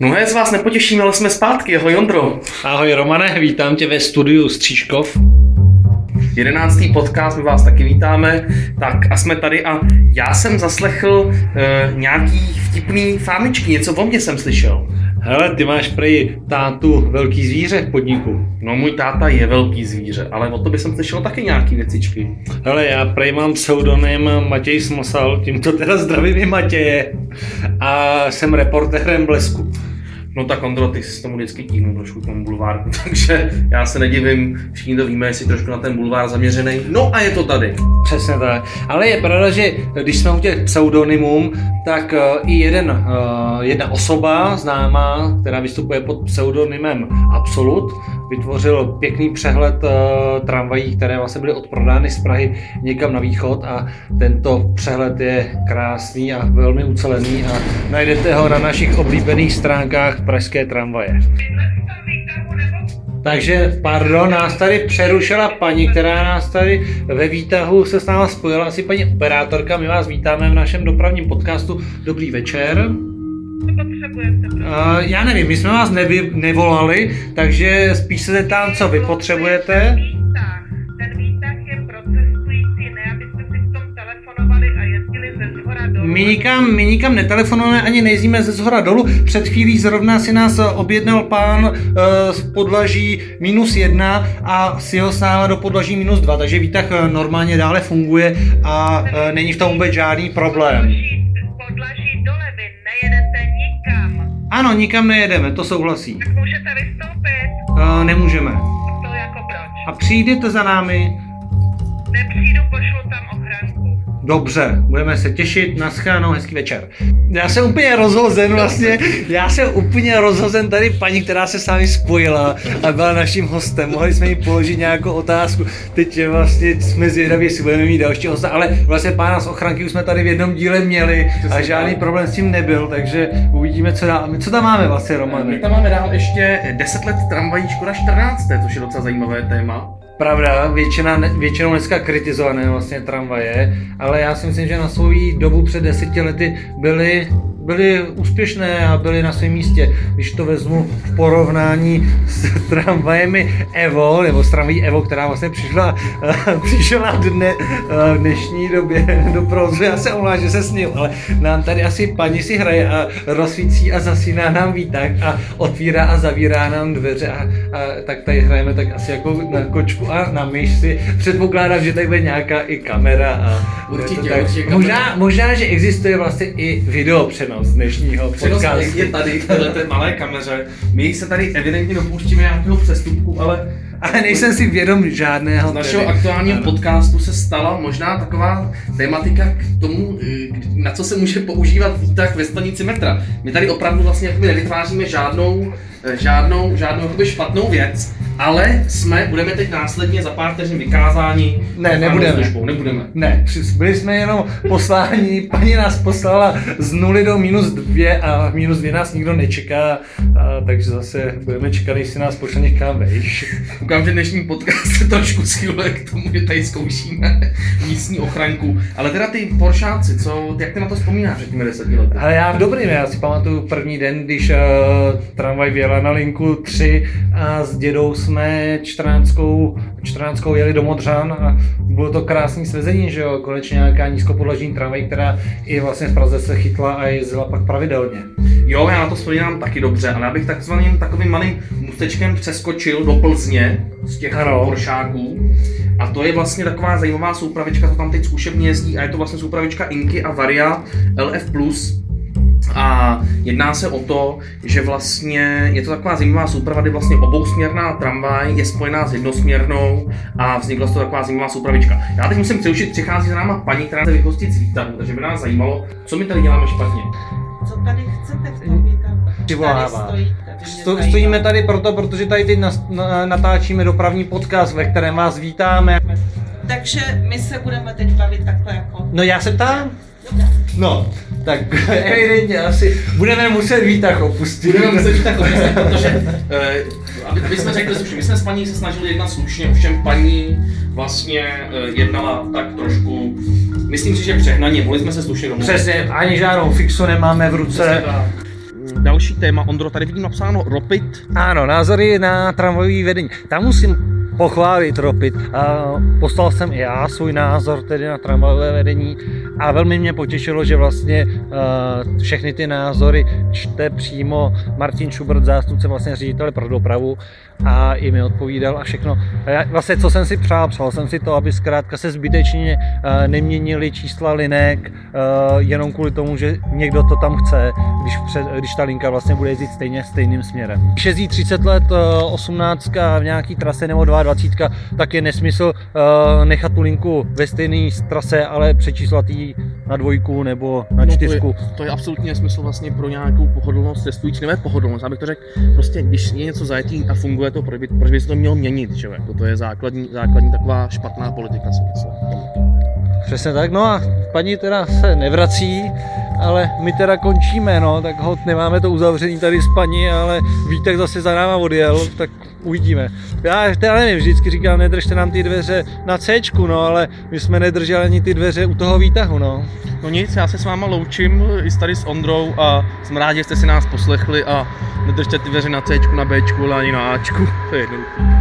Mnohé z vás nepotěšíme, ale jsme zpátky. Ahoj Ondro. Ahoj Romane, vítám tě ve studiu Střížkov. 11. podcast, my vás taky vítáme. Tak a jsme tady a já jsem zaslechl nějaký vtipný fámičky, něco o mně jsem slyšel. Hele, ty máš prej tátu velký zvíře v podniku. No můj táta je velký zvíře, ale o tobě jsem slyšel taky nějaký věcičky. Hele, já prej mám pseudonym Matěj Smosal, tímto teda zdravím i Matěje. A jsem reportérem Blesku. No tak Ondro, ty jsi tomu vždycky tíhnu trošku k tomu bulvárku, takže já se nedivím, všichni to víme, jestli trošku na ten bulvár zaměřený. No a je to tady. Přesně tak. Ale je pravda, že když jsme u těch pseudonymů, tak i jedna osoba známá, která vystupuje pod pseudonymem Absolut, vytvořil pěkný přehled tramvají, které vlastně byly odprodány z Prahy někam na východ a tento přehled je krásný a velmi ucelený a najdete ho na našich oblíbených stránkách pražské tramvaje. Takže, pardon, nás tady přerušila paní, která nás tady ve výtahu se s náma spojila, asi paní operátorka, my vás vítáme v našem dopravním podcastu. Dobrý večer. Já nevím, my jsme vás nevolali, takže spíš se zeptám, co vy potřebujete. Ten výtah je pro cestující, ne abyste si v tom telefonovali a jezdili ze shora dolů. My nikam netelefonujeme, ani nejezdíme ze shora dolů. Před chvílí zrovna si nás objednal pán z podlaží -1 a si ho sáhla do podlaží -2, takže výtah normálně dále funguje a není v tom vůbec žádný problém. Ano, nikam nejedeme, to souhlasí. Tak můžete vystoupit? Nemůžeme. To jako proč? A přijdete za námi? Nepřijdu, pošlu tam ochranku. Dobře, budeme se těšit, naschánou, hezký večer. Já jsem úplně rozhozen tady paní, která se s námi spojila a byla naším hostem. Mohli jsme jí položit nějakou otázku, teď vlastně jsme zvědaví, jestli budeme mít další hosta, ale vlastně pána z ochranky už jsme tady v jednom díle měli a žádný problém s tím nebyl, takže uvidíme, co dál. My co tam máme vlastně, Romane? My tam máme dál ještě 10 let tramvajíčku na 14., což je docela zajímavé téma. Pravda, většinou dneska kritizované vlastně tramvaje, ale já si myslím, že na svou dobu před 10 lety byly úspěšné a byly na svém místě. Když to vezmu v porovnání s tramvajemi Evo, nebo s tramvají Evo, která vlastně přišla v dnešní době do provozu. Já se omlám, že se snil, ale nám tady asi paní si hraje a rozsvící a zasíná nám výtah a otvírá a zavírá nám dveře a tak tady hrajeme tak asi jako na kočku a na myš si. Předpokládám, že tady bude nějaká i kamera a určitě kamera. Možná, že existuje vlastně i video z dnešního podcastu. Je tady v této malé kameře. My se tady evidentně dopouštíme nějakého přestupku, ale nejsem si vědom žádného. Z našeho aktuálního podcastu se stala možná taková tematika k tomu, na co se může používat výtah ve stanici metra. My tady opravdu vlastně nevytváříme žádnou špatnou věc, ale budeme teď následně za pár vteřin vykázáni. Ne, nebudeme. Ne, byli jsme jenom poslání, paní nás poslala z 0 do -2 a -2 nás nikdo nečeká, takže zase budeme čekat, než si nás pošle někam vejš. Koukám, že dnešní podcast se trošku schyluje k tomu, že tady zkoušíme místní ochranku, ale teda ty poršáci, jak ty na to vzpomínáš před těmi 10 lety? Ale já dobrým, já si pamatuju první den, když tramvaj vyjela na linku 3 a s dědou jsme 14 jeli do Modřan a bylo to krásný svezení, že jo, konečně nějaká nízkopodlažní tramvaj, která i vlastně v Praze se chytla a jezdila pak pravidelně. Jo, já na to vzpomínám taky dobře, ale já bych takzvaným takovým malým mustečkem přeskočil do Plzně z těch poršáků. A to je vlastně taková zajímavá soupravička, co tam teď zkušebně jezdí a je to vlastně soupravička Inky a Varia LF+. A jedná se o to, že vlastně je to taková zajímavá souprava, kdy vlastně obousměrná tramvaj je spojená s jednosměrnou a vznikla z toho taková zajímavá soupravička. Já teď musím přeučit, přichází za náma paní, která se vyhostí z výtahu, takže by nás zajímalo, co my tady děláme špatně. Co tady chcete v tom výtahu? Stojíme tady proto, protože tady teď natáčíme dopravní podcast, ve kterém vás vítáme. Takže my se budeme teď bavit takhle jako... No já se ptám? No, tak evidentně asi budeme muset výtah opustit. Protože aby jsme řekli, že my jsme s paní se snažili jednat slušně, ovšem paní vlastně jednala tak trošku, myslím si, že přehnaně, mohli jsme se slušně domluvit. Přesně, ani žádnou fixu nemáme v ruce. Další téma, Ondro, tady vidím napsáno ROPID. Ano, názory na tramvajový vedení. Tam musím pochválit ROPID. Poslal jsem i já svůj názor tedy na tramvajové vedení a velmi mě potěšilo, že vlastně všechny ty názory čte přímo Martin Šubrt, zástupce vlastně ředitele pro dopravu, a i mi odpovídal a všechno. A já, vlastně co jsem si přál jsem si to, aby zkrátka se zbytečně neměnily čísla linek jenom kvůli tomu, že někdo to tam chce, když ta linka vlastně bude jezdit stejným směrem. Když jezdí 30 let 18 v nějaký trase nebo 22, tak je nesmysl nechat tu linku ve stejné trase, ale přečíslat ji na 2 nebo na 4. To je absolutně nesmysl vlastně pro nějakou pohodlnost cestující, nebo pohodlnost, abych to řekl, prostě když je něco zajetí a funguje to, proč by se to mělo měnit, že? To je základní taková špatná politika, si myslím. Přesně tak, no a paní teda se nevrací, ale my teda končíme, no, tak hod nemáme to uzavřený tady s paní, ale Vítek zase za náma odjel, tak uvidíme. Já teda nevím, vždycky říkám, nedržte nám ty dveře na C-čku, no, ale my jsme nedrželi ani ty dveře u toho výtahu, no. No nic, já se s váma loučím, i tady s Ondrou, a jsem rád, že jste si nás poslechli a nedržte ty dveře na C-čku, na B-čku, ale ani na A-čku, to je jednoduché.